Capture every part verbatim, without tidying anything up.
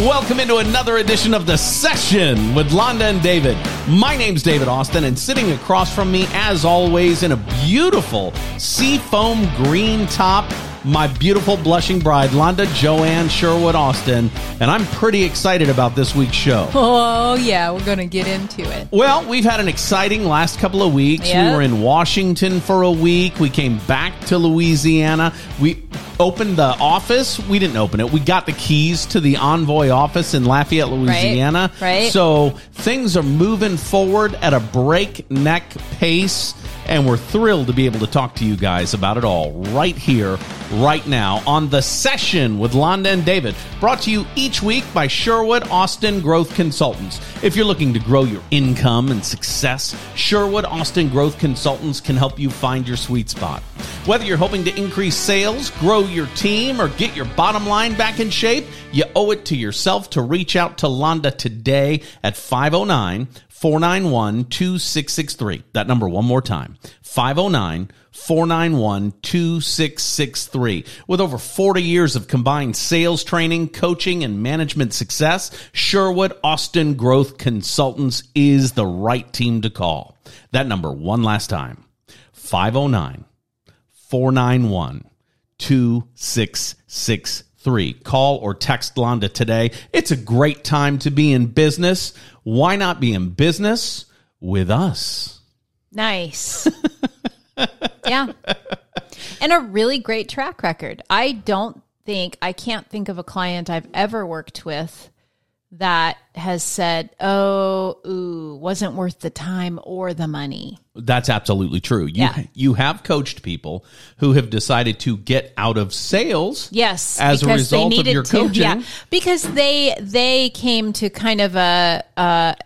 Welcome into another edition of The Session with Londa and David. My name's David Austin, and sitting across from me, as always, in a beautiful seafoam green top, my beautiful blushing bride, Londa Joanne Sherwood-Austin, and I'm pretty excited about this week's show. Oh, yeah, we're going to get into it. Well, we've had an exciting last couple of weeks. Yep. We were in Washington for a week. We came back to Louisiana. We opened the office. We didn't open it. We got the keys to the Envoy office in Lafayette, Louisiana. Right, right. So things are moving forward at a breakneck pace, and we're thrilled to be able to talk to you guys about it all right here, right now, on The Session with Londa and David, brought to you each week by Sherwood Austin Growth Consultants. If you're looking to grow your income and success, Sherwood Austin Growth Consultants can help you find your sweet spot. Whether you're hoping to increase sales, grow your team, or get your bottom line back in shape, you owe it to yourself to reach out to Londa today at five oh nine, four nine one, two six six three. That number one more time, five oh nine, four nine one, two six six three. With over forty years of combined sales training, coaching, and management success, Sherwood Austin Growth Consultants is the right team to call. That number one last time, five oh nine, four nine one, two six six three. Call or text Londa today. It's a great time to be in business. Why not be in business with us? Nice. Yeah. And a really great track record. I don't think, I can't think of a client I've ever worked with that has said, oh, ooh, wasn't worth the time or the money. That's absolutely true. You, yeah. you have coached people who have decided to get out of sales yes, as a result of your to, coaching. Yeah, because they they came to kind of a, a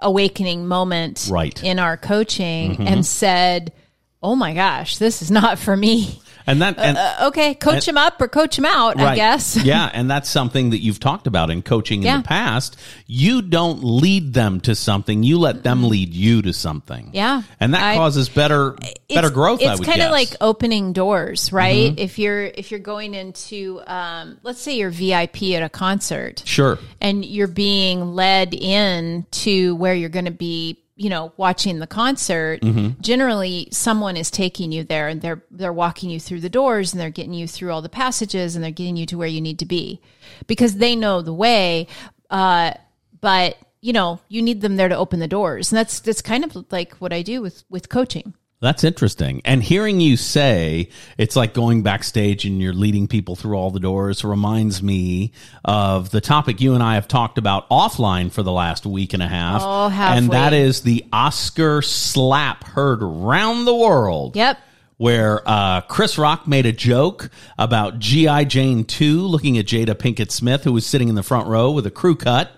awakening moment right. in our coaching mm-hmm. and said, oh my gosh, this is not for me. And that, and, uh, okay, coach and, him up or coach him out, right. I guess. Yeah, and that's something that you've talked about in coaching yeah. in the past. You don't lead them to something; you let them lead you to something. Yeah, and that I, causes better, better growth. It's kind of like opening doors, right? Mm-hmm. If you're if you're going into, um, let's say you're V I P at a concert, sure, and you're being led in to where you're going to be. You know, watching the concert, mm-hmm. generally someone is taking you there and they're they're walking you through the doors and they're getting you through all the passages and they're getting you to where you need to be because they know the way. Uh, but, you know, you need them there to open the doors. And that's that's kind of like what I do with, with coaching. That's interesting. And hearing you say it's like going backstage and you're leading people through all the doors reminds me of the topic you and I have talked about offline for the last week and a half. Oh, halfway. And that is the Oscar slap heard around the world. Yep. Where uh, Chris Rock made a joke about G I Jane two looking at Jada Pinkett Smith, who was sitting in the front row with a crew cut.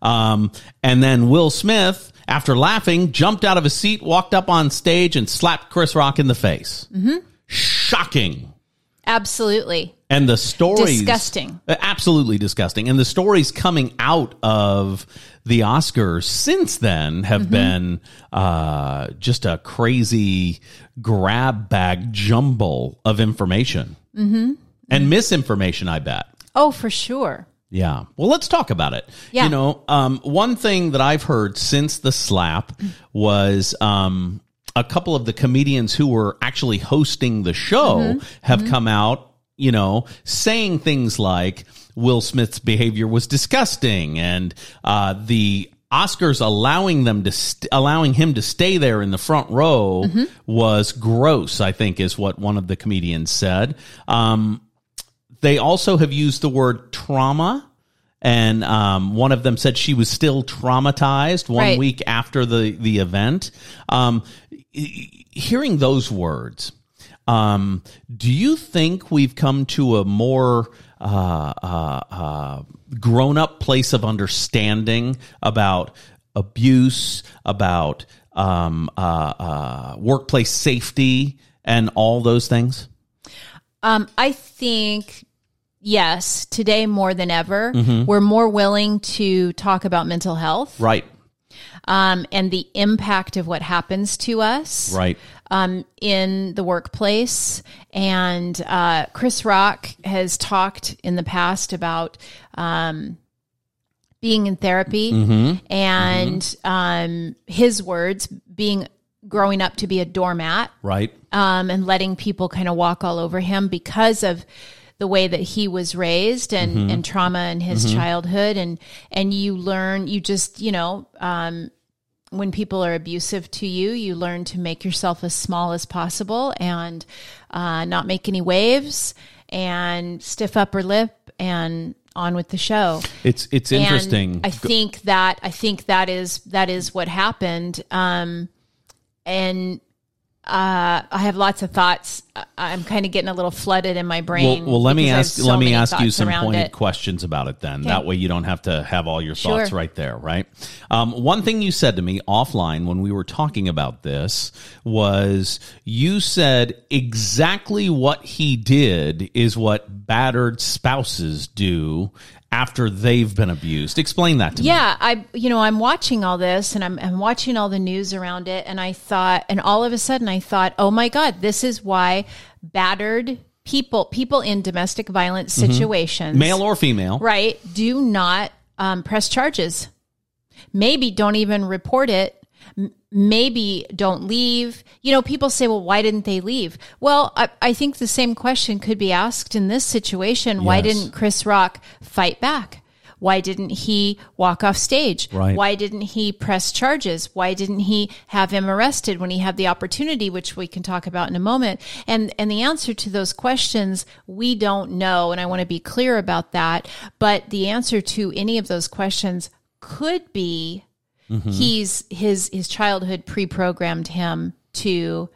Um, and then Will Smith, after laughing, jumped out of his seat, walked up on stage, and slapped Chris Rock in the face. Mm-hmm. Shocking. Absolutely. And the stories... Disgusting. Absolutely disgusting. And the stories coming out of the Oscars since then have mm-hmm. been uh, just a crazy grab bag jumble of information. Mm-hmm. And misinformation, I bet. Oh, for sure. Yeah. Well, let's talk about it. Yeah. You know, um, one thing that I've heard since the slap was um, a couple of the comedians who were actually hosting the show mm-hmm. have mm-hmm. come out, you know, saying things like Will Smith's behavior was disgusting and uh, the Oscars allowing them to st- allowing him to stay there in the front row mm-hmm. was gross, I think is what one of the comedians said. Um They also have used the word trauma, and um, one of them said she was still traumatized one right. week after the, the event. Um, hearing those words, um, do you think we've come to a more uh, uh, uh, grown-up place of understanding about abuse, about um, uh, uh, workplace safety, and all those things? Um, I think... Yes, today more than ever, mm-hmm. we're more willing to talk about mental health. Right. Um, and the impact of what happens to us. Right. um, in the workplace. And uh, Chris Rock has talked in the past about um, being in therapy mm-hmm. and mm-hmm. Um, his words being growing up to be a doormat, right? Um, and letting people kind of walk all over him because of the way that he was raised and, mm-hmm. and trauma in his mm-hmm. childhood. And, and you learn, you just, you know, um, when people are abusive to you, you learn to make yourself as small as possible and uh, not make any waves and stiff upper lip and on with the show. It's, it's interesting. And I think that, I think that is, that is what happened. Um, and, Uh, I have lots of thoughts. I'm kind of getting a little flooded in my brain. Well, well let me ask. So let me ask you some pointed it. questions about it. Then okay. That way you don't have to have all your thoughts sure. right there. Right. Um, one thing you said to me offline when we were talking about this was you said exactly what he did is what battered spouses do after they've been abused. Explain that to yeah, me. Yeah, I, you know, I'm watching all this and I'm, I'm watching all the news around it. And I thought, and all of a sudden I thought, oh my God, this is why battered people, people in domestic violence situations, mm-hmm. male or female, right, do not um, press charges. Maybe don't even report it. M- maybe don't leave. You know, people say, well, why didn't they leave? Well, I, I think the same question could be asked in this situation. Yes. Why didn't Chris Rock fight back? Why didn't he walk off stage? Right. Why didn't he press charges? Why didn't he have him arrested when he had the opportunity, which we can talk about in a moment? And and the answer to those questions, we don't know. And I want to be clear about that. But the answer to any of those questions could be Mm-hmm. He's his his childhood pre-programmed him to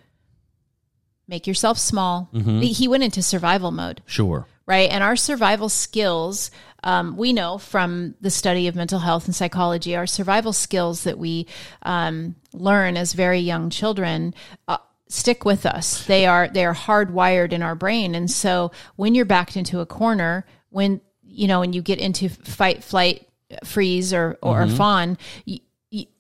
make yourself small. Mm-hmm. He went into survival mode. Sure. Right. And our survival skills, um, we know from the study of mental health and psychology, our survival skills that we um, learn as very young children uh, stick with us. They are they are hardwired in our brain. And so when you're backed into a corner, when you know, and you get into fight, flight, freeze, or or mm-hmm. fawn. You,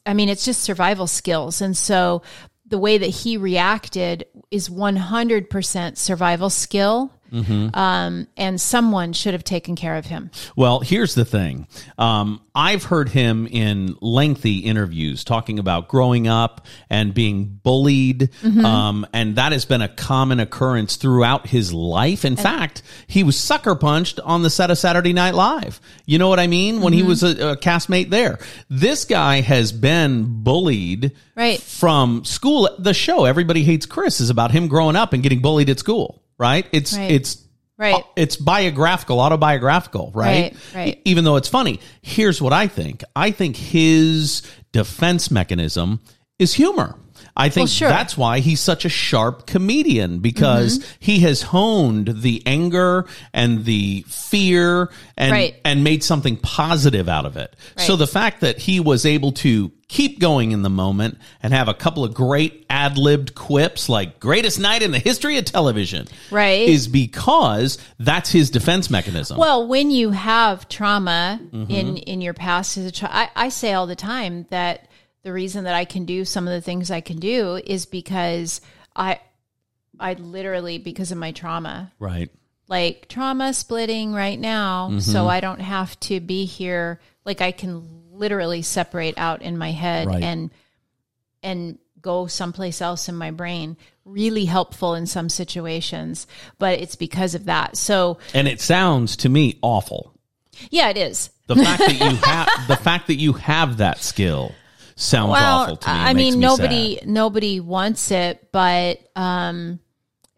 I mean, it's just survival skills. And so the way that he reacted is one hundred percent survival skill. Mm-hmm. Um, and someone should have taken care of him. Well, here's the thing. Um, I've heard him in lengthy interviews talking about growing up and being bullied. Mm-hmm. Um, and that has been a common occurrence throughout his life. In and- fact, he was sucker punched on the set of Saturday Night Live. You know what I mean? When mm-hmm. he was a, a castmate there. This guy has been bullied right. from school. The show Everybody Hates Chris is about him growing up and getting bullied at school. Right? It's, right. it's, right. it's biographical, autobiographical, right? Right, right. E- even though it's funny. Here's what I think. I think his defense mechanism is humor. I think well, sure. that's why he's such a sharp comedian, because mm-hmm. he has honed the anger and the fear and, right. and made something positive out of it. Right. So the fact that he was able to keep going in the moment and have a couple of great ad-libbed quips like greatest night in the history of television right. is because that's his defense mechanism. Well, when you have trauma mm-hmm. in, in your past as a child, I, I say all the time that the reason that I can do some of the things I can do is because I, I literally, because of my trauma, right? Like trauma splitting right now. Mm-hmm. So I don't have to be here. Like I can literally separate out in my head right. and, and go someplace else in my brain. Really helpful in some situations, but it's because of that. So, and it sounds to me awful. Yeah, it is. The fact that you have, the fact that you have that skill. Sounds well, awful to me. I mean, nobody, sad. nobody wants it, but, um,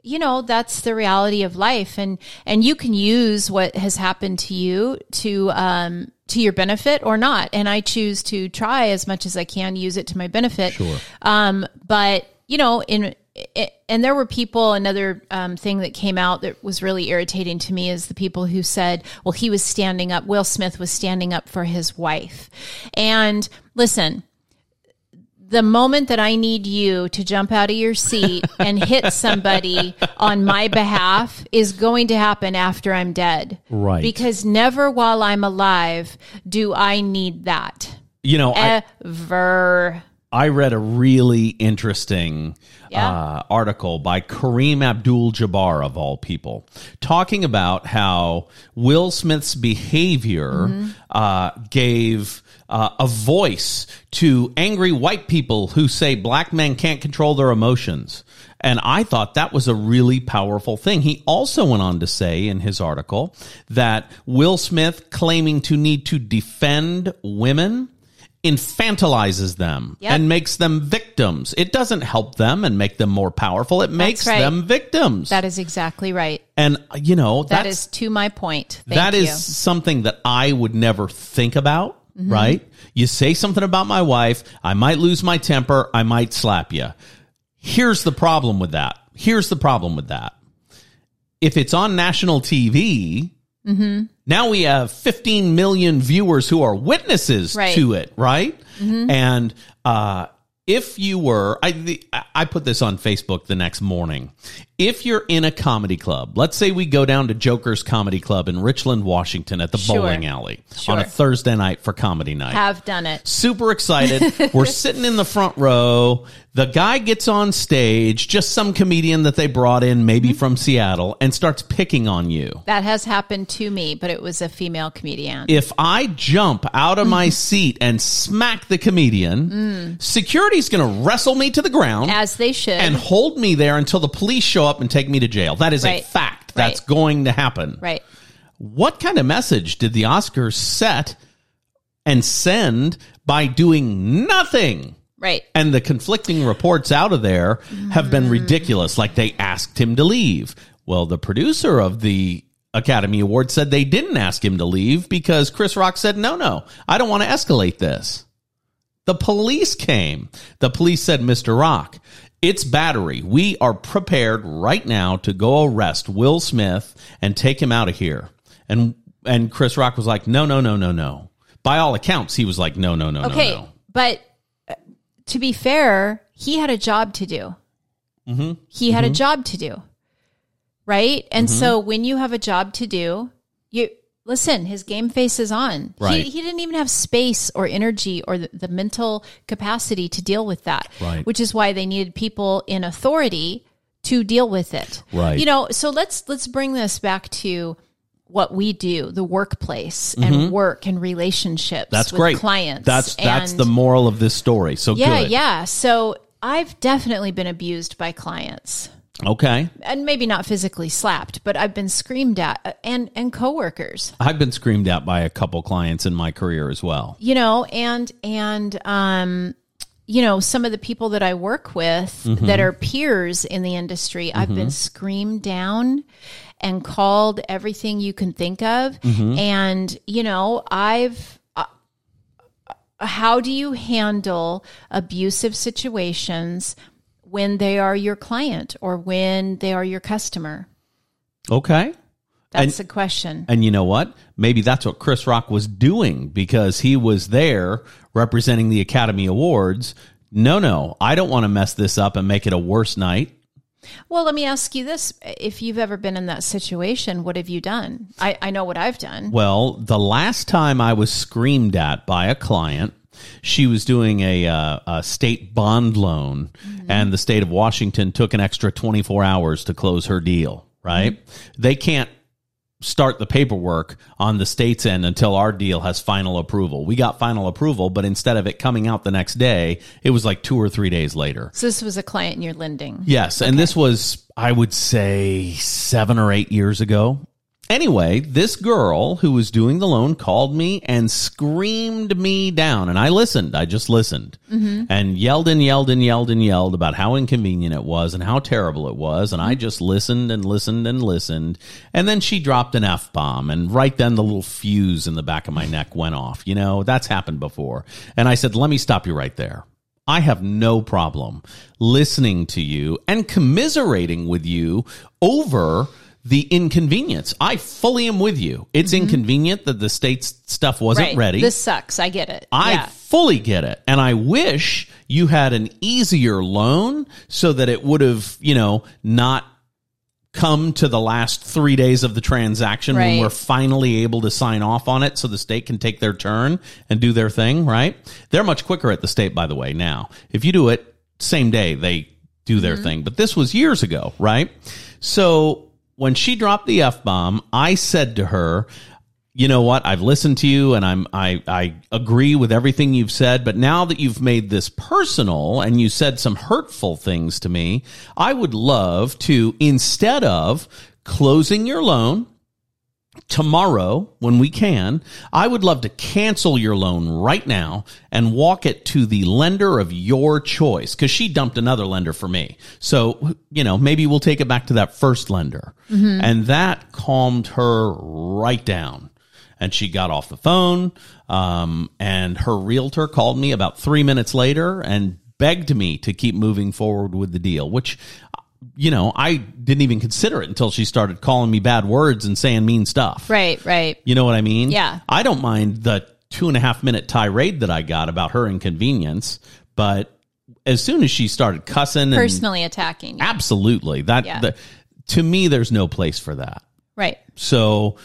you know, that's the reality of life. And, and you can use what has happened to you to, um, to your benefit or not. And I choose to try as much as I can, use it to my benefit. Sure. Um, but you know, in, it, and there were people, another um, thing that came out that was really irritating to me is the people who said, well, he was standing up. Will Smith was standing up for his wife. And listen, the moment that I need you to jump out of your seat and hit somebody on my behalf is going to happen after I'm dead. Right. Because never while I'm alive do I need that. You know, ever. I, I read a really interesting yeah. uh, article by Kareem Abdul-Jabbar, of all people, talking about how Will Smith's behavior mm-hmm. uh, gave uh, a voice to angry white people who say black men can't control their emotions. And I thought that was a really powerful thing. He also went on to say in his article that Will Smith claiming to need to defend women infantilizes them yep. and makes them victims. It doesn't help them and make them more powerful. It makes right. them victims. That is exactly right. And, you know, that that's, is to my point. Thank that you. Is something that I would never think about, mm-hmm. right? You say something about my wife, I might lose my temper, I might slap you. Here's the problem with that. Here's the problem with that. If it's on national T V... Mm-hmm. Now we have fifteen million viewers who are witnesses right. to it, right? Mm-hmm. And uh, if you were, I, the, I put this on Facebook the next morning. If you're in a comedy club, let's say we go down to Joker's Comedy Club in Richland, Washington at the sure. bowling alley sure. on a Thursday night for comedy night. Have done it. Super excited. We're sitting in the front row. The guy gets on stage, just some comedian that they brought in, maybe from Seattle, and starts picking on you. That has happened to me, but it was a female comedian. If I jump out of my seat and smack the comedian, mm. security's going to wrestle me to the ground. As they should. And hold me there until the police show up and take me to jail. That is right. a fact. Right. That's going to happen. Right. What kind of message did the Oscars set and send by doing nothing? Right. And the conflicting reports out of there have been ridiculous. Like they asked him to leave. Well, the producer of the Academy Award said they didn't ask him to leave because Chris Rock said, no, no, I don't want to escalate this. The police came. The police said, Mister Rock, it's battery. We are prepared right now to go arrest Will Smith and take him out of here. And and Chris Rock was like, no, no, no, no, no. By all accounts, he was like, no, no, no, okay, no, no. Okay, but... To be fair, he had a job to do. Mm-hmm. He had mm-hmm. a job to do, right? And mm-hmm. so when you have a job to do, you listen, his game face is on. Right. He, he didn't even have space or energy or the, the mental capacity to deal with that, right. which is why they needed people in authority to deal with it. Right. You know, so let's let's bring this back to what we do, the workplace and mm-hmm. work and relationships that's with great. clients. That's that's and, the moral of this story. So yeah, good. yeah. So I've definitely been abused by clients. Okay. And maybe not physically slapped, but I've been screamed at and, and coworkers. I've been screamed at by a couple clients in my career as well. You know, and, and, um, you know, some of the people that I work with mm-hmm. that are peers in the industry, I've mm-hmm. been screamed down and called everything you can think of. Mm-hmm. And, you know, I've, uh, how do you handle abusive situations when they are your client or when they are your customer? Okay. That's and, the question. And you know what? Maybe that's what Chris Rock was doing because he was there representing the Academy Awards. No, no, I don't want to mess this up and make it a worse night. Well, let me ask you this. If you've ever been in that situation, what have you done? I, I know what I've done. Well, the last time I was screamed at by a client, she was doing a, uh, a state bond loan, mm-hmm. and the state of Washington took an extra twenty-four hours to close her deal, right? Mm-hmm. They can't start the paperwork on the state's end until our deal has final approval. We got final approval, but instead of it coming out the next day, it was like two or three days later. So this was a client you're lending. Yes. Okay. And this was, I would say, seven or eight years ago. Anyway, this girl who was doing the loan called me and screamed me down. And I listened. I just listened mm-hmm. and yelled and yelled and yelled and yelled about how inconvenient it was and how terrible it was. And I just listened and listened and listened. And then she dropped an F-bomb. And right then the little fuse in the back of my neck went off. You know, that's happened before. And I said, let me stop you right there. I have no problem listening to you and commiserating with you over the inconvenience. I fully am with you. It's mm-hmm. inconvenient that the state's stuff wasn't right. ready. This sucks. I get it. I yeah. fully get it. And I wish you had an easier loan so that it would have, you know, not come to the last three days of the transaction right. when we're finally able to sign off on it so the state can take their turn and do their thing, right? They're much quicker at the state, by the way, now. If you do it same day, they do their mm-hmm. thing. But this was years ago, right? So when she dropped the F-bomb, I said to her, you know what, I've listened to you and I'm I I agree with everything you've said, but now that you've made this personal and you said some hurtful things to me, I would love to, instead of closing your loan tomorrow when we can, I would love to cancel your loan right now and walk it to the lender of your choice, because she dumped another lender for me. So, you know, maybe we'll take it back to that first lender. Mm-hmm. And that calmed her right down. And she got off the phone, um, and her realtor called me about three minutes later and begged me to keep moving forward with the deal, which, you know, I didn't even consider it until she started calling me bad words and saying mean stuff. Right, right. You know what I mean? Yeah. I don't mind the two and a half minute tirade that I got about her inconvenience, but as soon as she started cussing, personally and attacking you. Absolutely. That, yeah. the, to me, there's no place for that. Right. So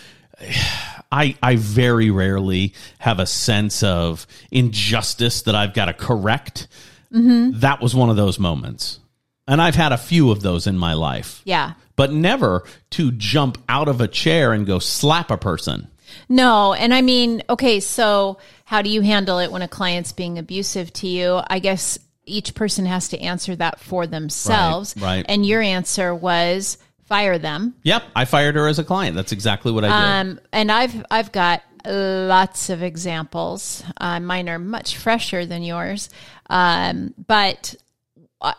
I, I very rarely have a sense of injustice that I've got to correct. Mm-hmm. That was one of those moments. And I've had a few of those in my life. Yeah. But never to jump out of a chair and go slap a person. No. And I mean, okay, so how do you handle it when a client's being abusive to you? I guess each person has to answer that for themselves. Right, right. And your answer was... fire them. Yep. I fired her as a client. That's exactly what I did. Um, and I've I've got lots of examples. Uh, mine are much fresher than yours. Um, but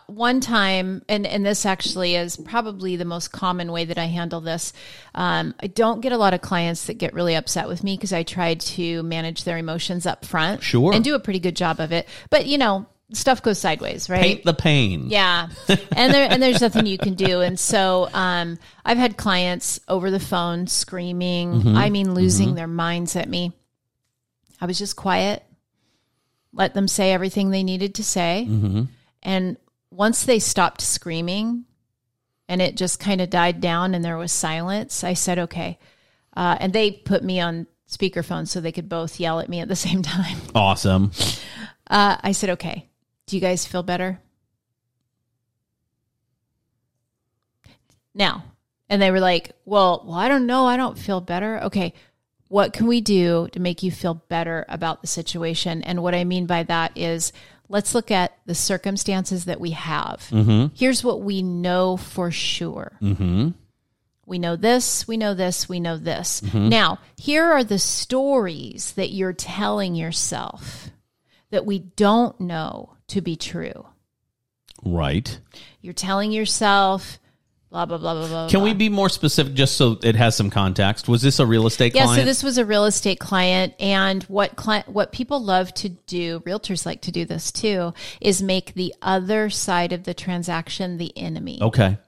one time, and, and this actually is probably the most common way that I handle this. Um, I don't get a lot of clients that get really upset with me because I try to manage their emotions up front. Sure. And do a pretty good job of it. But, you know, stuff goes sideways, right? Paint the pain. Yeah. And there, and there's nothing you can do. And so, um, I've had clients over the phone screaming, mm-hmm. I mean, losing mm-hmm. their minds at me. I was just quiet, let them say everything they needed to say. Mm-hmm. And once they stopped screaming and it just kind of died down and there was silence, I said, okay. Uh, and they put me on speakerphone so they could both yell at me at the same time. Awesome. Uh, I said, okay. Do you guys feel better? Now. And they were like, well, well, I don't know. I don't feel better. Okay. What can we do to make you feel better about the situation? And what I mean by that is let's look at the circumstances that we have. Mm-hmm. Here's what we know for sure. Mm-hmm. We know this, we know this, we know this. Mm-hmm. Now, here are the stories that you're telling yourself that we don't know to be true. Right. You're telling yourself, blah, blah, blah, blah, blah. Can blah. we be more specific just so it has some context? Was this a real estate yeah, client? Yeah, so this was a real estate client. And what client, what people love to do, realtors like to do this too, is make the other side of the transaction the enemy. Okay.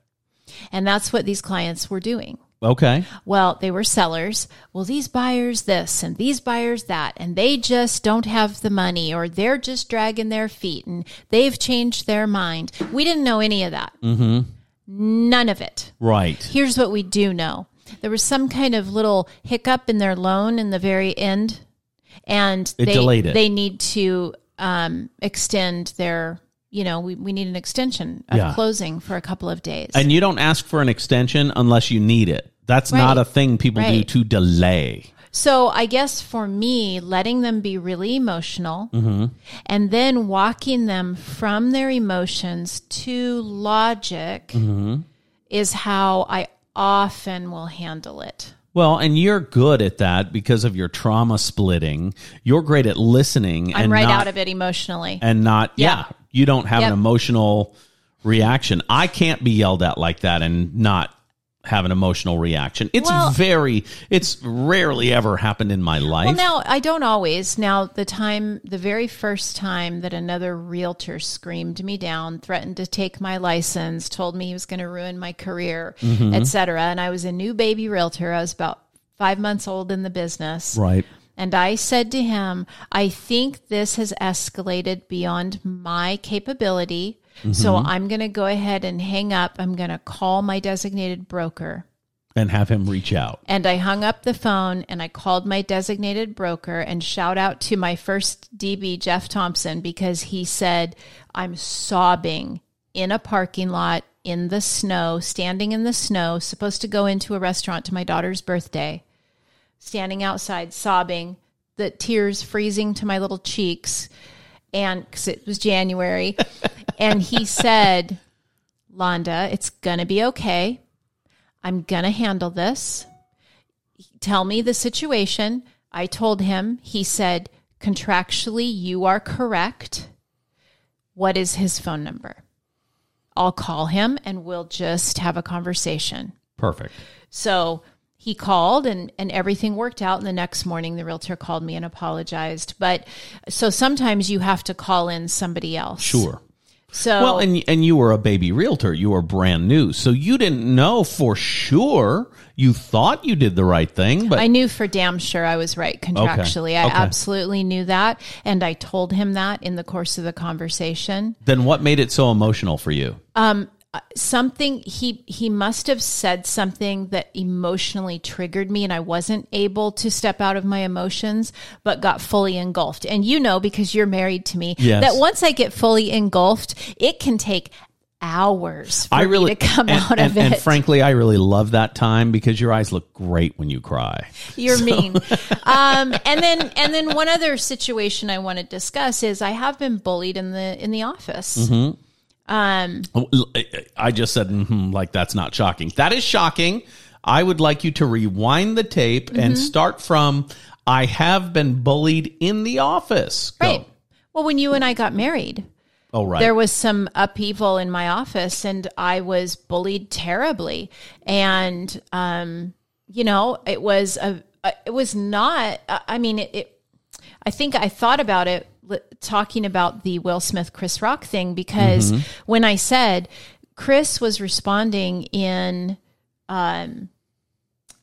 And that's what these clients were doing. Okay. Well, they were sellers. Well, these buyers this and these buyers that, and they just don't have the money, or they're just dragging their feet and they've changed their mind. We didn't know any of that. Mm-hmm. None of it. Right. Here's what we do know. There was some kind of little hiccup in their loan in the very end, and it they, delayed it. They need to um, extend their... you know, we, we need an extension of yeah. closing for a couple of days. And you don't ask for an extension unless you need it. That's right. not a thing people right. do to delay. So I guess for me, letting them be really emotional mm-hmm. and then walking them from their emotions to logic mm-hmm. is how I often will handle it. Well, and you're good at that because of your trauma splitting. You're great at listening. I'm and right not, out of it emotionally. And not, yeah. yeah. You don't have yep. an emotional reaction. I can't be yelled at like that and not have an emotional reaction. It's well, very, it's rarely ever happened in my life. Well, now, I don't always. Now, the time, the very first time that another realtor screamed me down, threatened to take my license, told me he was going to ruin my career, mm-hmm. et cetera. And I was a new baby realtor. I was about five months old in the business. Right. And I said to him, I think this has escalated beyond my capability. Mm-hmm. So I'm going to go ahead and hang up. I'm going to call my designated broker. And have him reach out. And I hung up the phone and I called my designated broker, and shout out to my first D B, Jeff Thompson, because he said, I'm sobbing in a parking lot in the snow, standing in the snow, supposed to go into a restaurant to my daughter's birthday, standing outside, sobbing, the tears freezing to my little cheeks. And 'cause it was January. And he said, Londa, it's going to be okay. I'm going to handle this. Tell me the situation. I told him. He said, contractually, you are correct. What is his phone number? I'll call him and we'll just have a conversation. Perfect. So he called and, and everything worked out. And the next morning, the realtor called me and apologized. But so sometimes you have to call in somebody else. Sure. So, well, and and you were a baby realtor. You were brand new. So you didn't know for sure. You thought you did the right thing. But I knew for damn sure I was right contractually. Okay. I okay. absolutely knew that. And I told him that in the course of the conversation. Then what made it so emotional for you? Um, something he he must have said something that emotionally triggered me, and I wasn't able to step out of my emotions, but got fully engulfed. And you know, because you're married to me, yes. that once I get fully engulfed, it can take hours for I really, me to come and, out and, of it. And frankly, I really love that time because your eyes look great when you cry. You're so. mean. um, and then, and then one other situation I want to discuss is I have been bullied in the in the office. Mm-hmm. Um, I just said, mm-hmm, like, that's not shocking. That is shocking. I would like you to rewind the tape mm-hmm. and start from, I have been bullied in the office. Go. Right. Well, when you and I got married, oh, right. there was some upheaval in my office and I was bullied terribly. And, um, you know, it was, a, it was not, I mean, it, it I think I thought about it talking about the Will Smith, Chris Rock thing, because mm-hmm. when I said Chris was responding in, um,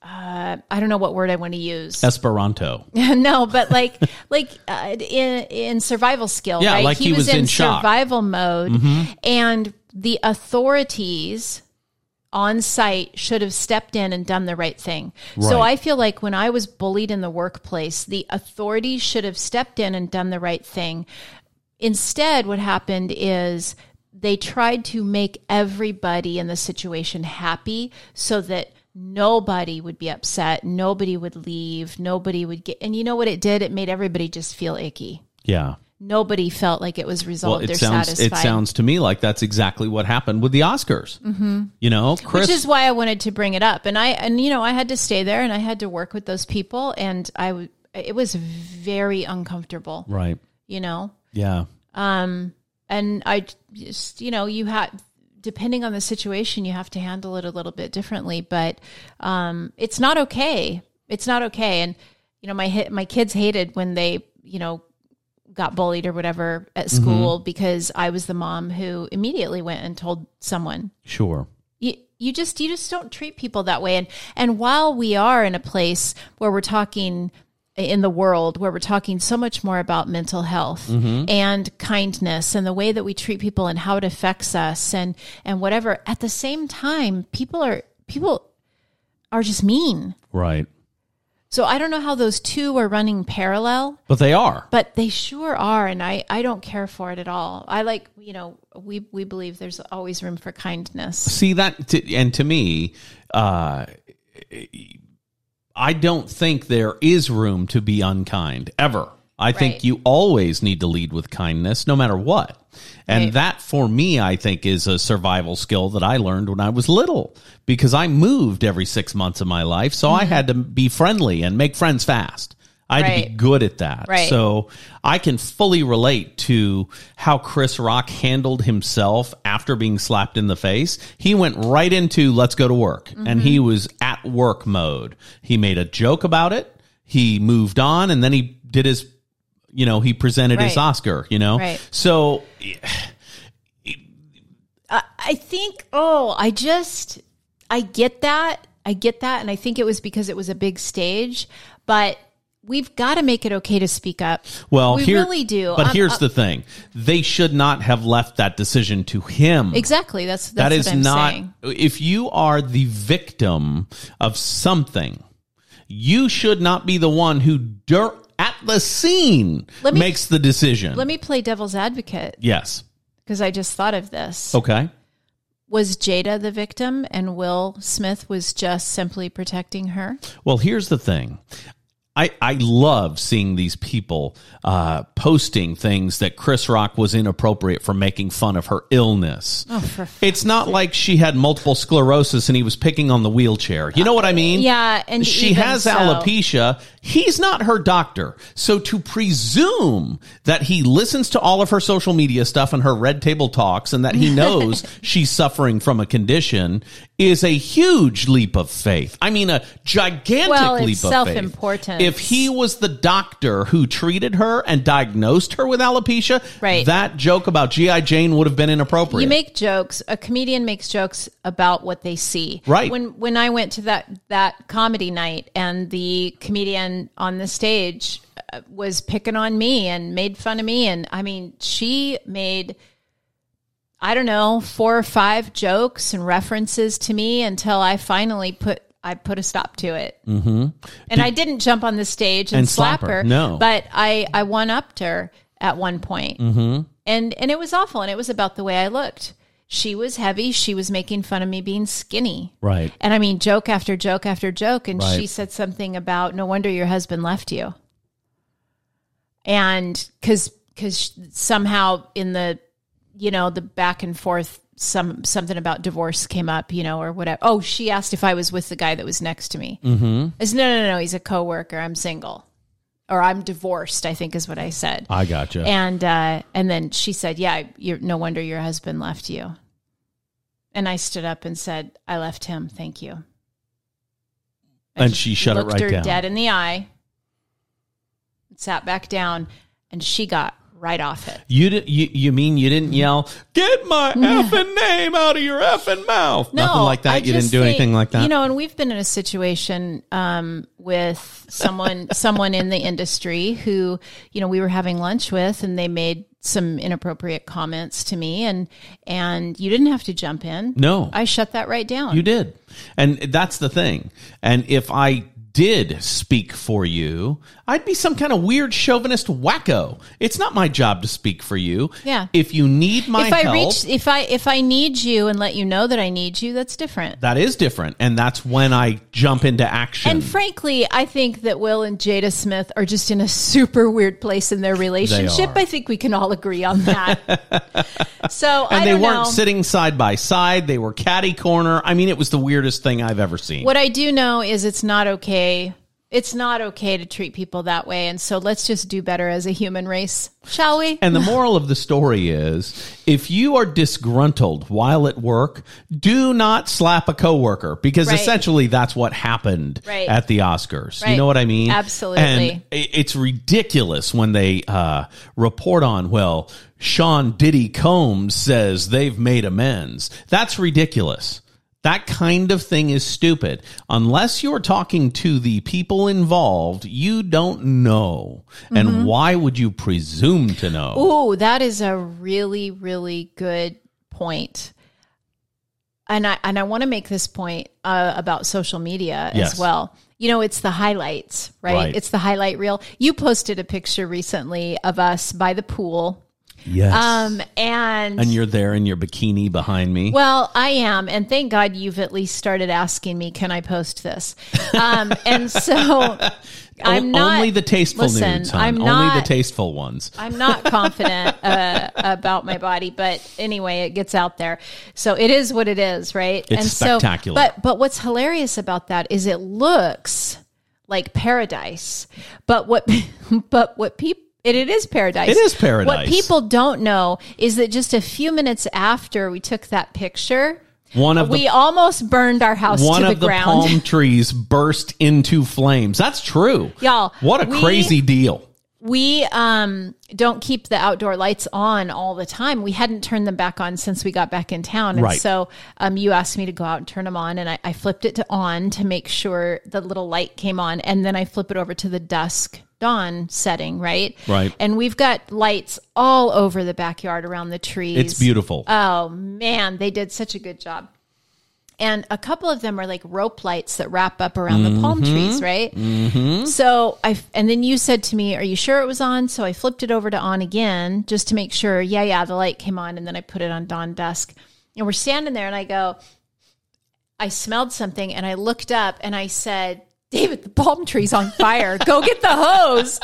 uh, I don't know what word I want to use. Esperanto. No, but like, like uh, in, in survival skill, yeah, right? Like he, he was, was in, in survival mode mm-hmm. and the authorities on site should have stepped in and done the right thing. Right. So I feel like when I was bullied in the workplace, the authorities should have stepped in and done the right thing. Instead, what happened is they tried to make everybody in the situation happy so that nobody would be upset, nobody would leave, nobody would get... And you know what it did? It made everybody just feel icky. Yeah. Nobody felt like it was resolved. Well, it, sounds, it sounds to me like that's exactly what happened with the Oscars. Mm-hmm. You know, Chris, which is why I wanted to bring it up. And I, and you know, I had to stay there and I had to work with those people, and I, it was very uncomfortable. Right. You know. Yeah. Um. And I just, you know, you had, depending on the situation, you have to handle it a little bit differently. But, um, it's not okay. It's not okay. And you know, my my kids hated when they, you know, got bullied or whatever at school mm-hmm. because I was the mom who immediately went and told someone. Sure. You, you just, you just don't treat people that way. And, and while we are in a place where we're talking in the world, where we're talking so much more about mental health mm-hmm. and kindness and the way that we treat people and how it affects us and, and whatever, at the same time, people are, people are just mean. Right. So I don't know how those two are running parallel. But they are. But they sure are, and I, I don't care for it at all. I like, you know, we we believe there's always room for kindness. See, that, to, and to me, uh, I don't think there is room to be unkind, ever. I right. think you always need to lead with kindness, no matter what. And right. that, for me, I think is a survival skill that I learned when I was little, because I moved every six months of my life. So mm-hmm. I had to be friendly and make friends fast. I had right. to be good at that. Right. So I can fully relate to how Chris Rock handled himself after being slapped in the face. He went right into let's go to work. Mm-hmm. And he was at work mode. He made a joke about it. He moved on, and then he did his, you know, he presented right. his Oscar, you know? Right. So I, I think, oh, I just, I get that. I get that. And I think it was because it was a big stage, but we've got to make it okay to speak up. Well, we here, really do. But um, here's uh, the thing. They should not have left that decision to him. Exactly. That's, that's that is what I'm not, saying. If you are the victim of something, you should not be the one who dirt at the scene let me, makes the decision. Let me play devil's advocate. Yes. Because I just thought of this. Okay. Was Jada the victim and Will Smith was just simply protecting her? Well, here's the thing. I, I love seeing these people uh, posting things that Chris Rock was inappropriate for making fun of her illness. Oh, for it's not like she had multiple sclerosis and he was picking on the wheelchair. You know what I mean? Yeah. And she has alopecia. So. He's not her doctor. So to presume that he listens to all of her social media stuff and her red table talks and that he knows she's suffering from a condition is a huge leap of faith. I mean, a gigantic well, leap of faith. Well, it's self-important. If he was the doctor who treated her and diagnosed her with alopecia, right. that joke about G I Jane would have been inappropriate. You make jokes. A comedian makes jokes about what they see. Right. When when I went to that, that comedy night and the comedian on the stage was picking on me and made fun of me, and I mean, she made... I don't know, four or five jokes and references to me until I finally put I put a stop to it. Mm-hmm. And Did, I didn't jump on the stage and, and slap her. her. No, but I, I one-upped her at one point. Mm-hmm. And and it was awful. And it was about the way I looked. She was heavy. She was making fun of me being skinny. Right. And I mean, joke after joke after joke. And right. she said something about, no wonder your husband left you. And because because somehow in the... you know, the back and forth, some something about divorce came up, you know, or whatever. Oh, she asked if I was with the guy that was next to me. Mm-hmm. I said, no, no, no, he's a coworker. I'm single. Or I'm divorced, I think is what I said. I gotcha. And, uh, and then she said, yeah, you're, no wonder your husband left you. And I stood up and said, I left him. Thank you. And, and she shut it right down. Looked her dead in the eye. Sat back down. And she got right off it. You did, you, you mean you didn't yell, get my effing name out of your effing mouth? No, nothing like that. I you didn't do think, anything like that. You know, and we've been in a situation um, with someone someone in the industry who, you know, we were having lunch with, and they made some inappropriate comments to me, and and you didn't have to jump in. No. I shut that right down. You did. And that's the thing. And if I did speak for you, I'd be some kind of weird chauvinist wacko. It's not my job to speak for you. Yeah. If you need my if I help, reach, if I if I need you and let you know that I need you, that's different. That is different, and that's when I jump into action. And frankly, I think that Will and Jada Smith are just in a super weird place in their relationship. I think we can all agree on that. so and I they don't weren't know. sitting side by side; they were catty corner. I mean, it was the weirdest thing I've ever seen. What I do know is it's not okay. It's not okay to treat people that way. And so let's just do better as a human race, shall we? And the moral of the story is, if you are disgruntled while at work, do not slap a coworker, because right. essentially that's what happened right. at the Oscars. Right. You know what I mean? Absolutely. And it's ridiculous when they uh, report on, well, Sean Diddy Combs says they've made amends. That's ridiculous. That kind of thing is stupid. Unless you're talking to the people involved, you don't know. Mm-hmm. And why would you presume to know? Oh, that is a really, really good point. And I and I want to make this point uh, about social media yes. as well. You know, it's the highlights, right? right? It's the highlight reel. You posted a picture recently of us by the pool. Yes. Um, and, and you're there in your bikini behind me. Well, I am. And thank God you've at least started asking me, can I post this? Um, and so I'm not. Only the tasteful listen, nudes, I'm not, Only the tasteful ones. I'm not confident uh, about my body, but anyway, it gets out there. So it is what it is, right? It's and spectacular. So, but, but what's hilarious about that is it looks like paradise. But what, but what people. It, it is paradise. It is paradise. What people don't know is that just a few minutes after we took that picture, one of we the, almost burned our house to the ground. One of the palm trees burst into flames. That's true. Y'all. What a we, crazy deal. we um, don't keep the outdoor lights on all the time. We hadn't turned them back on since we got back in town. And right. so um, you asked me to go out and turn them on, and I, I flipped it to on to make sure the little light came on. And then I flip it over to the dusk dawn setting, right? Right. And we've got lights all over the backyard around the trees. It's beautiful. Oh, man, they did such a good job. And a couple of them are like rope lights that wrap up around mm-hmm. the palm trees, right? Mm-hmm. So I, and then you said to me, are you sure it was on? So I flipped it over to on again just to make sure. Yeah, yeah, the light came on. And then I put it on dawn dusk. And we're standing there and I go, I smelled something and I looked up and I said, David, the palm tree's on fire. Go get the hose.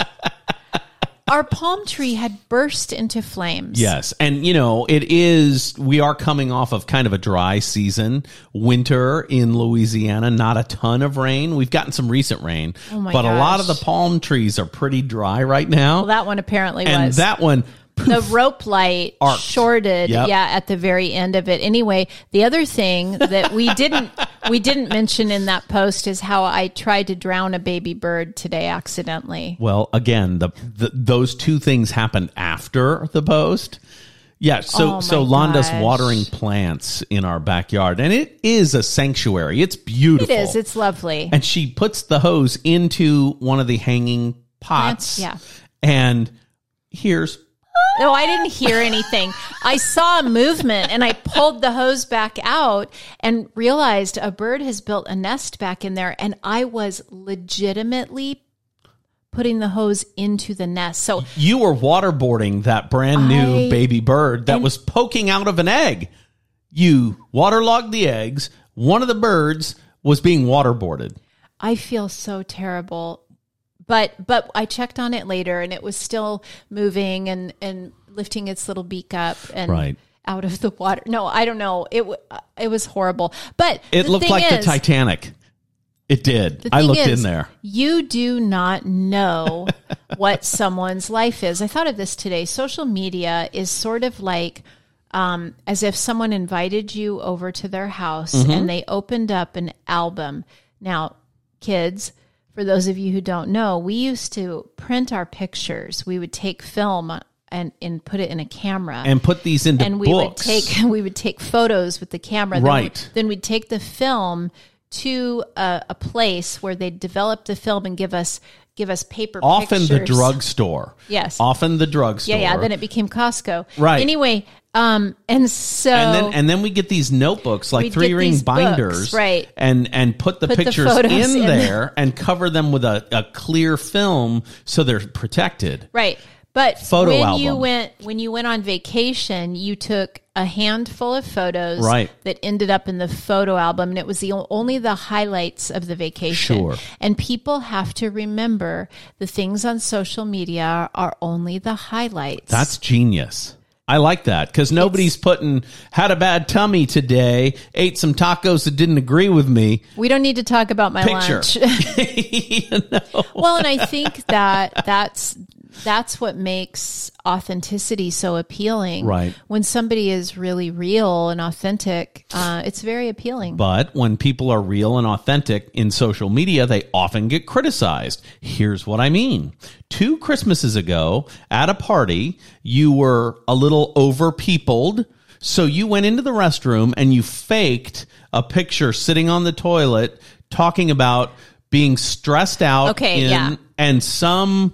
Our palm tree had burst into flames. Yes. And, you know, it is, we are coming off of kind of a dry season, winter in Louisiana, not a ton of rain. We've gotten some recent rain, oh my but gosh. a lot of the palm trees are pretty dry right now. Well, that one apparently and was. And that one. Poof, the rope light arced. shorted. Yep. Yeah. At the very end of it. Anyway, the other thing that we didn't, we didn't mention in that post is how I tried to drown a baby bird today accidentally. Well, again, the, the those two things happened after the post. Yeah, so oh so Londa's gosh. watering plants in our backyard, and it is a sanctuary. It's beautiful. It is. It's lovely. And she puts the hose into one of the hanging pots. Plants? Yeah. And here's No, I didn't hear anything. I saw a movement and I pulled the hose back out and realized a bird has built a nest back in there. And I was legitimately putting the hose into the nest. So you were waterboarding that brand new I, baby bird that and, was poking out of an egg. You waterlogged the eggs. One of the birds was being waterboarded. I feel so terrible. But but I checked on it later, and it was still moving and, and lifting its little beak up and right. out of the water. No, I don't know. It it was horrible. But it looked like the Titanic. It did. I looked in there. You do not know what someone's life is. I thought of this today. Social media is sort of like um, as if someone invited you over to their house mm-hmm. and they opened up an album. Now, kids. For those of you who don't know, we used to print our pictures. We would take film and, and put it in a camera. And put these into and we books. Would take, we would take photos with the camera. Right. Then, we, then we'd take the film to a, a place where they'd develop the film and give us give us paper Often pictures. Often the drugstore. Yes. Often the drugstore. Yeah, yeah. Then it became Costco. Right. Anyway, um, and so... And then, and then we get these notebooks, like three-ring binders, books, right. and, and put the put pictures the in, in there and cover them with a, a clear film so they're protected. Right. But Photo when album. you went when you went on vacation, you took a handful of photos right. that ended up in the photo album, and it was the only the highlights of the vacation. Sure. And people have to remember the things on social media are only the highlights. That's genius. I like that because nobody's it's, putting had a bad tummy today, ate some tacos that didn't agree with me. We don't need to talk about my Picture. lunch. You know? Well, and I think that that's. That's what makes authenticity so appealing. Right. When somebody is really real and authentic, uh, it's very appealing. But when people are real and authentic in social media, they often get criticized. Here's what I mean. Two Christmases ago at a party, you were a little overpeopled. So you went into the restroom and you faked a picture sitting on the toilet talking about being stressed out. Okay, in, yeah. And some...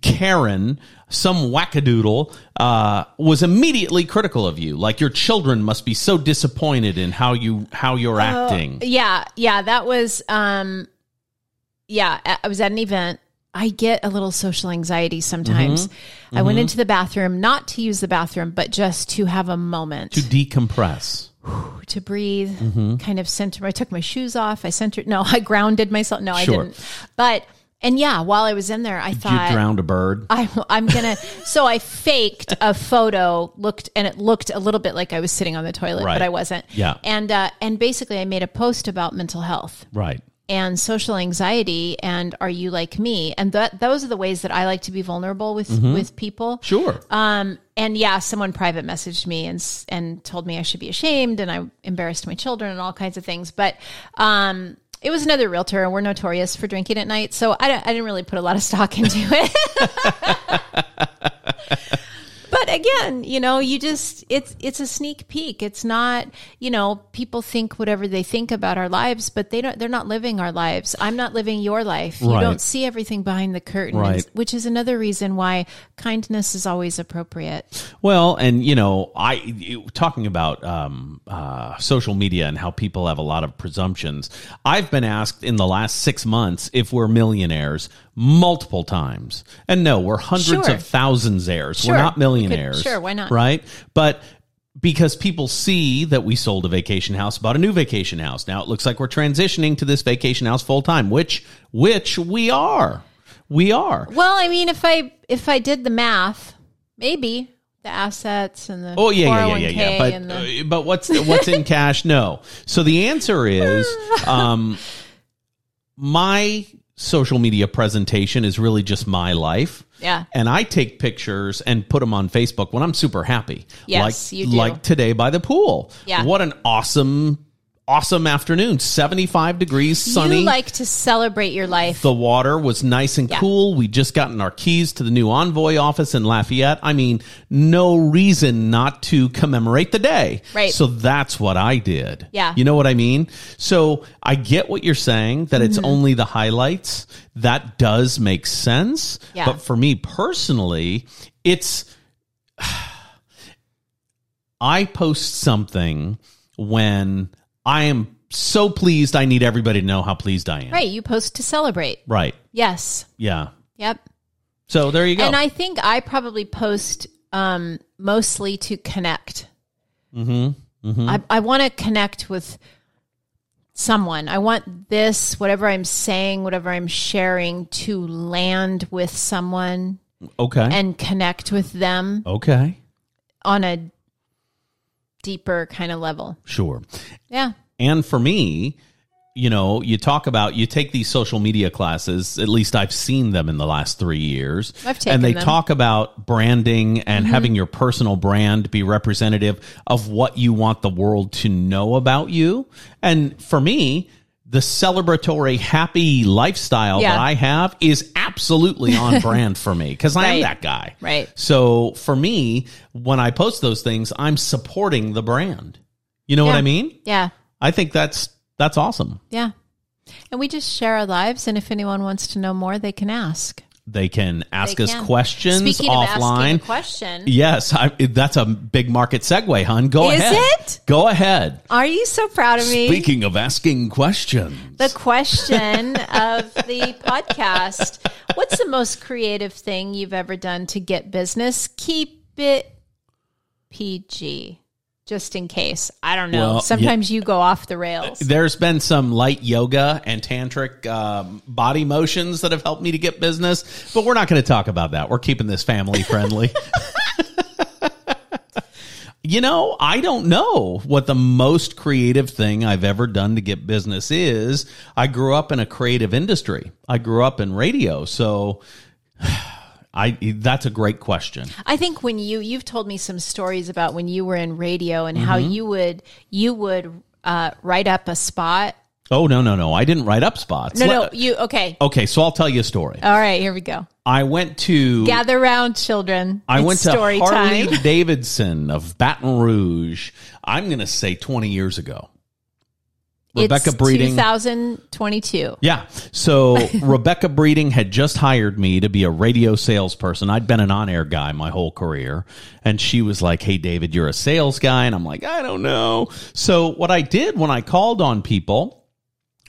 Karen, some wackadoodle, uh, was immediately critical of you. Like your children must be so disappointed in how you how you're uh, acting. Yeah, yeah, that was. Um, yeah, I was at an event. I get a little social anxiety sometimes. Mm-hmm. I mm-hmm. went into the bathroom, not to use the bathroom, but just to have a moment to decompress. To breathe, mm-hmm. kind of center. I took my shoes off. I centered. No, I grounded myself. No, sure. I didn't. But. And yeah, while I was in there, I Did thought you drowned a bird. I, I'm gonna. So I faked a photo, looked, and it looked a little bit like I was sitting on the toilet, right. but I wasn't. Yeah. And uh, and basically, I made a post about mental health, right, and social anxiety, and are you like me? And that those are the ways that I like to be vulnerable with mm-hmm. with people. Sure. Um. And yeah, someone private messaged me and and told me I should be ashamed, and I embarrassed my children and all kinds of things. But um. It was another realtor, and we're notorious for drinking at night, so I, I didn't really put a lot of stock into it. But again, you know, you just, it's, it's a sneak peek. It's not, you know, people think whatever they think about our lives, but they don't, they're not living our lives. I'm not living your life. Right. You don't see everything behind the curtain, right. Which is another reason why kindness is always appropriate. Well, and you know, I, talking about, um, uh, social media and how people have a lot of presumptions. I've been asked in the last six months if we're millionaires multiple times, and no, we're hundreds sure. of thousands heirs. Sure. We're not millionaires. Could, sure. Why not? Right. But because people see that we sold a vacation house, bought a new vacation house. Now it looks like we're transitioning to this vacation house full time, which, which we are, we are. Well, I mean, if I, if I did the math, maybe the assets and the, oh yeah, yeah, yeah, yeah, yeah. But, the... uh, but what's, what's in cash? No. So the answer is, um, my social media presentation is really just my life. Yeah. And I take pictures and put them on Facebook when I'm super happy. Yes, like, you do. Like today by the pool. Yeah. What an awesome, awesome afternoon. seventy-five degrees, sunny. You like to celebrate your life. The water was nice and yeah. cool. We just gotten our keys to the new Envoy office in Lafayette. I mean, no reason not to commemorate the day. Right. So that's what I did. Yeah. You know what I mean? So I get what you're saying, that it's mm-hmm. only the highlights. That does make sense. Yeah. But for me personally, it's... I post something when... I am so pleased. I need everybody to know how pleased I am. Right. You post to celebrate. Right. Yes. Yeah. Yep. So there you go. And I think I probably post um, mostly to connect. Mm-hmm. Mm-hmm. I, I want to connect with someone. I want this, whatever I'm saying, whatever I'm sharing, to land with someone. Okay. And connect with them. Okay. On a deeper kind of level. Sure. Yeah. And for me, you know, you talk about, you take these social media classes, at least I've seen them in the last three years. I've taken And they them. Talk about branding and mm-hmm. having your personal brand be representative of what you want the world to know about you. And for me, the celebratory, happy lifestyle yeah. that I have is absolutely on brand for me because I right. am that guy. Right. So for me, when I post those things, I'm supporting the brand. You know yeah. what I mean? Yeah. I think that's that's awesome. Yeah. And we just share our lives. And if anyone wants to know more, they can ask. They can ask they us can. Questions Speaking offline. Of asking a question. Yes, I, that's a big market segue, hon. Go Is ahead. Is it? Go ahead. Are you so proud of me? Speaking of asking questions. The question of the podcast. What's the most creative thing you've ever done to get business? Keep it P G. Just in case. I don't know. Well, sometimes yeah. you go off the rails. There's been some light yoga and tantric um, body motions that have helped me to get business, but we're not going to talk about that. We're keeping this family friendly. You know, I don't know what the most creative thing I've ever done to get business is. I grew up in a creative industry. I grew up in radio. So... I that's a great question. I think when you you've told me some stories about when you were in radio and mm-hmm. how you would you would uh, write up a spot. Oh no no no! I didn't write up spots. No Let, no you okay okay. So I'll tell you a story. All right, here we go. I went to gather round, children. I it's went to story Harley-Davidson of Baton Rouge. I'm going to say twenty years ago. Rebecca it's Breeding, two thousand twenty-two. Yeah. So Rebecca Breeding had just hired me to be a radio salesperson. I'd been an on-air guy my whole career. And she was like, hey, David, you're a sales guy. And I'm like, I don't know. So what I did when I called on people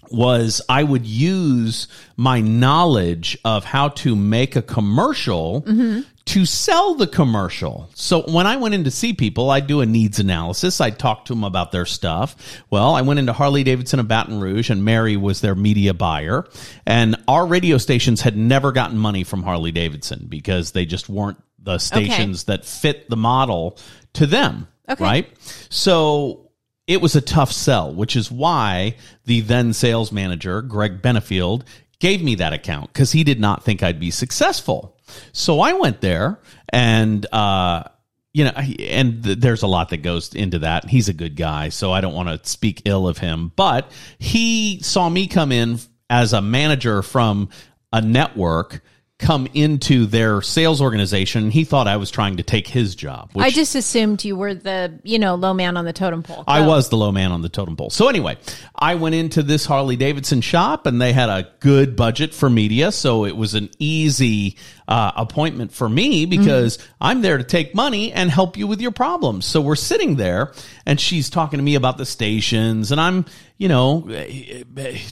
was I would use my knowledge of how to make a commercial mm-hmm. to sell the commercial. So when I went in to see people, I'd do a needs analysis. I'd talk to them about their stuff. Well, I went into Harley-Davidson of Baton Rouge, and Mary was their media buyer. And our radio stations had never gotten money from Harley-Davidson because they just weren't the stations okay. that fit the model to them, okay. right? So... it was a tough sell, which is why the then sales manager, Greg Benefield, gave me that account because he did not think I'd be successful. So I went there and uh, you know, and th- there's a lot that goes into that. He's a good guy, so I don't want to speak ill of him. But he saw me come in as a manager from a network, come into their sales organization. He thought I was trying to take his job. Which I just assumed you were the, you know, low man on the totem pole. I oh. was the low man on the totem pole. So anyway, I went into this Harley-Davidson shop, and they had a good budget for media, so it was an easy uh, appointment for me because mm-hmm. I'm there to take money and help you with your problems. So we're sitting there, and she's talking to me about the stations, and I'm, you know,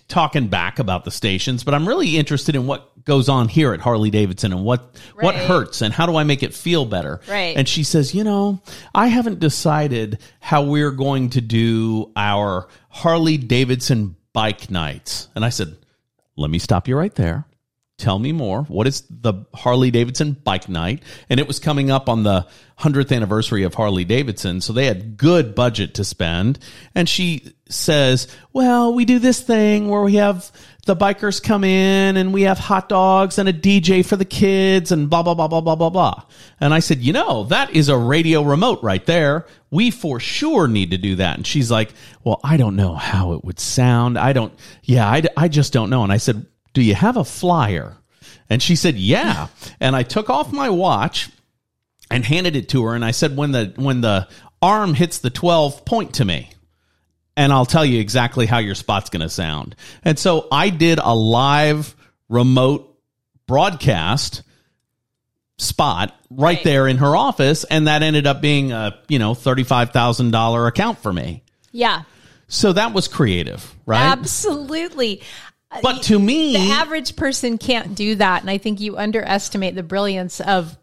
talking back about the stations, but I'm really interested in what goes on here at Harley-Davidson and what, right. what hurts and how do I make it feel better? Right. And she says, you know, I haven't decided how we're going to do our Harley-Davidson bike nights. And I said, let me stop you right there. Tell me more. What is the Harley-Davidson bike night? And it was coming up on the hundredth anniversary of Harley-Davidson, so they had good budget to spend. And she says, well, we do this thing where we have the bikers come in and we have hot dogs and a D J for the kids and blah, blah, blah, blah, blah, blah, blah. And I said, you know, that is a radio remote right there. We for sure need to do that. And she's like, well, I don't know how it would sound. I don't, yeah, I, I just don't know. And I said, do you have a flyer? And she said, yeah. And I took off my watch and handed it to her. And I said, when the when the arm hits the twelve, point to me. And I'll tell you exactly how your spot's going to sound. And so I did a live remote broadcast spot right, right. there in her office. And that ended up being a, you know, thirty-five thousand dollars account for me. Yeah. So that was creative, right? Absolutely. But to me, the average person can't do that. And I think you underestimate the brilliance of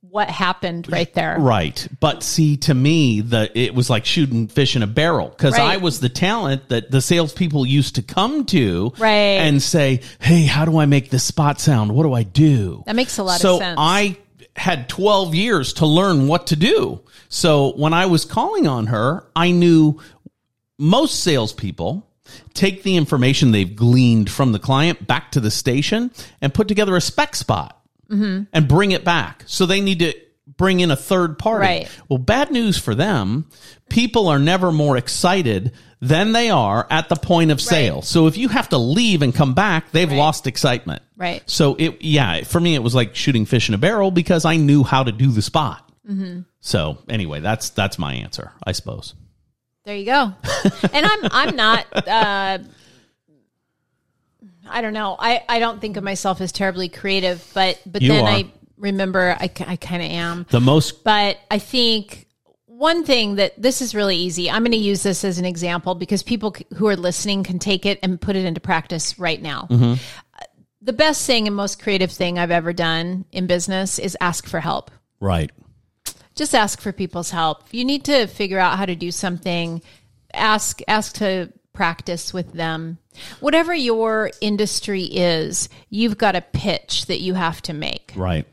what happened right there. Right. But see, to me, the, it was like shooting fish in a barrel because right. I was the talent that the salespeople used to come to right. and say, hey, how do I make this spot sound? What do I do? That makes a lot so of sense. So I had twelve years to learn what to do. So when I was calling on her, I knew most salespeople take the information they've gleaned from the client back to the station and put together a spec spot mm-hmm. and bring it back. So they need to bring in a third party. Right. Well, bad news for them. People are never more excited than they are at the point of right. sale. So if you have to leave and come back, they've right. lost excitement. Right. So it, yeah, for me, it was like shooting fish in a barrel because I knew how to do the spot. Mm-hmm. So anyway, that's, that's my answer, I suppose. There you go. And I'm I'm not, uh, I don't know. I, I don't think of myself as terribly creative, but, but you then are. I remember I, I kind of am. The most. But I think one thing that this is really easy. I'm going to use this as an example because people c- who are listening can take it and put it into practice right now. Mm-hmm. Uh, the best thing and most creative thing I've ever done in business is ask for help. Right. Just ask for people's help. You need to figure out how to do something. Ask, ask to practice with them. Whatever your industry is, you've got a pitch that you have to make. Right.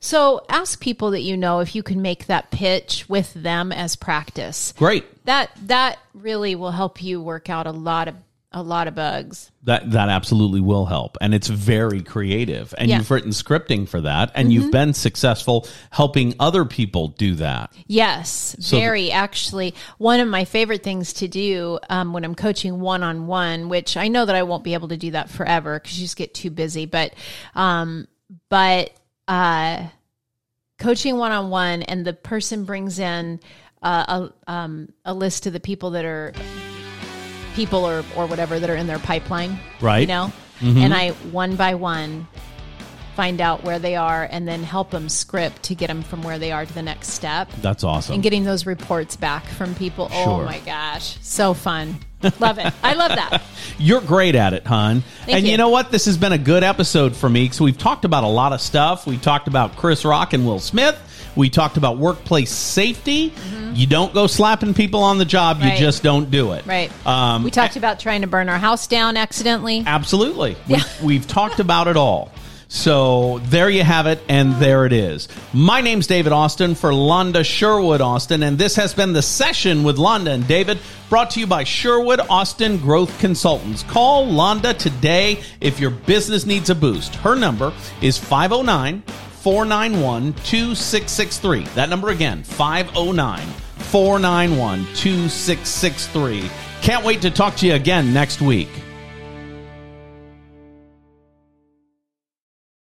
So ask people that you know if you can make that pitch with them as practice. Great. That that really will help you work out a lot of a lot of bugs. That that absolutely will help. And it's very creative. And yeah. you've written scripting for that. And mm-hmm. you've been successful helping other people do that. Yes, so very. Th- actually, one of my favorite things to do um, when I'm coaching one-on-one, which I know that I won't be able to do that forever because you just get too busy. But, um, but uh, coaching one-on-one and the person brings in uh, a, um, a list of the people that are... people or, or whatever that are in their pipeline. Right. You know? Mm-hmm. And I, one by one, find out where they are and then help them script to get them from where they are to the next step. That's awesome. And getting those reports back from people. Sure. Oh, my gosh. So fun. Love it. I love that. You're great at it, hon. Thank and you. You know what? This has been a good episode for me because we've talked about a lot of stuff. We talked about Chris Rock and Will Smith. We talked about workplace safety. Mm-hmm. You don't go slapping people on the job. Right. You just don't do it. Right. Um, we talked about trying to burn our house down accidentally. Absolutely. Yeah. We've, we've talked about it all. So there you have it, and there it is. My name's David Austin for Londa Sherwood Austin, and this has been The Session with Londa and David, brought to you by Sherwood Austin Growth Consultants. Call Londa today if your business needs a boost. Her number is five oh nine, five oh nine, five oh nine five oh nine, four nine one, two six six three. That number again, five oh nine, four nine one, two six six three. Can't wait to talk to you again next week.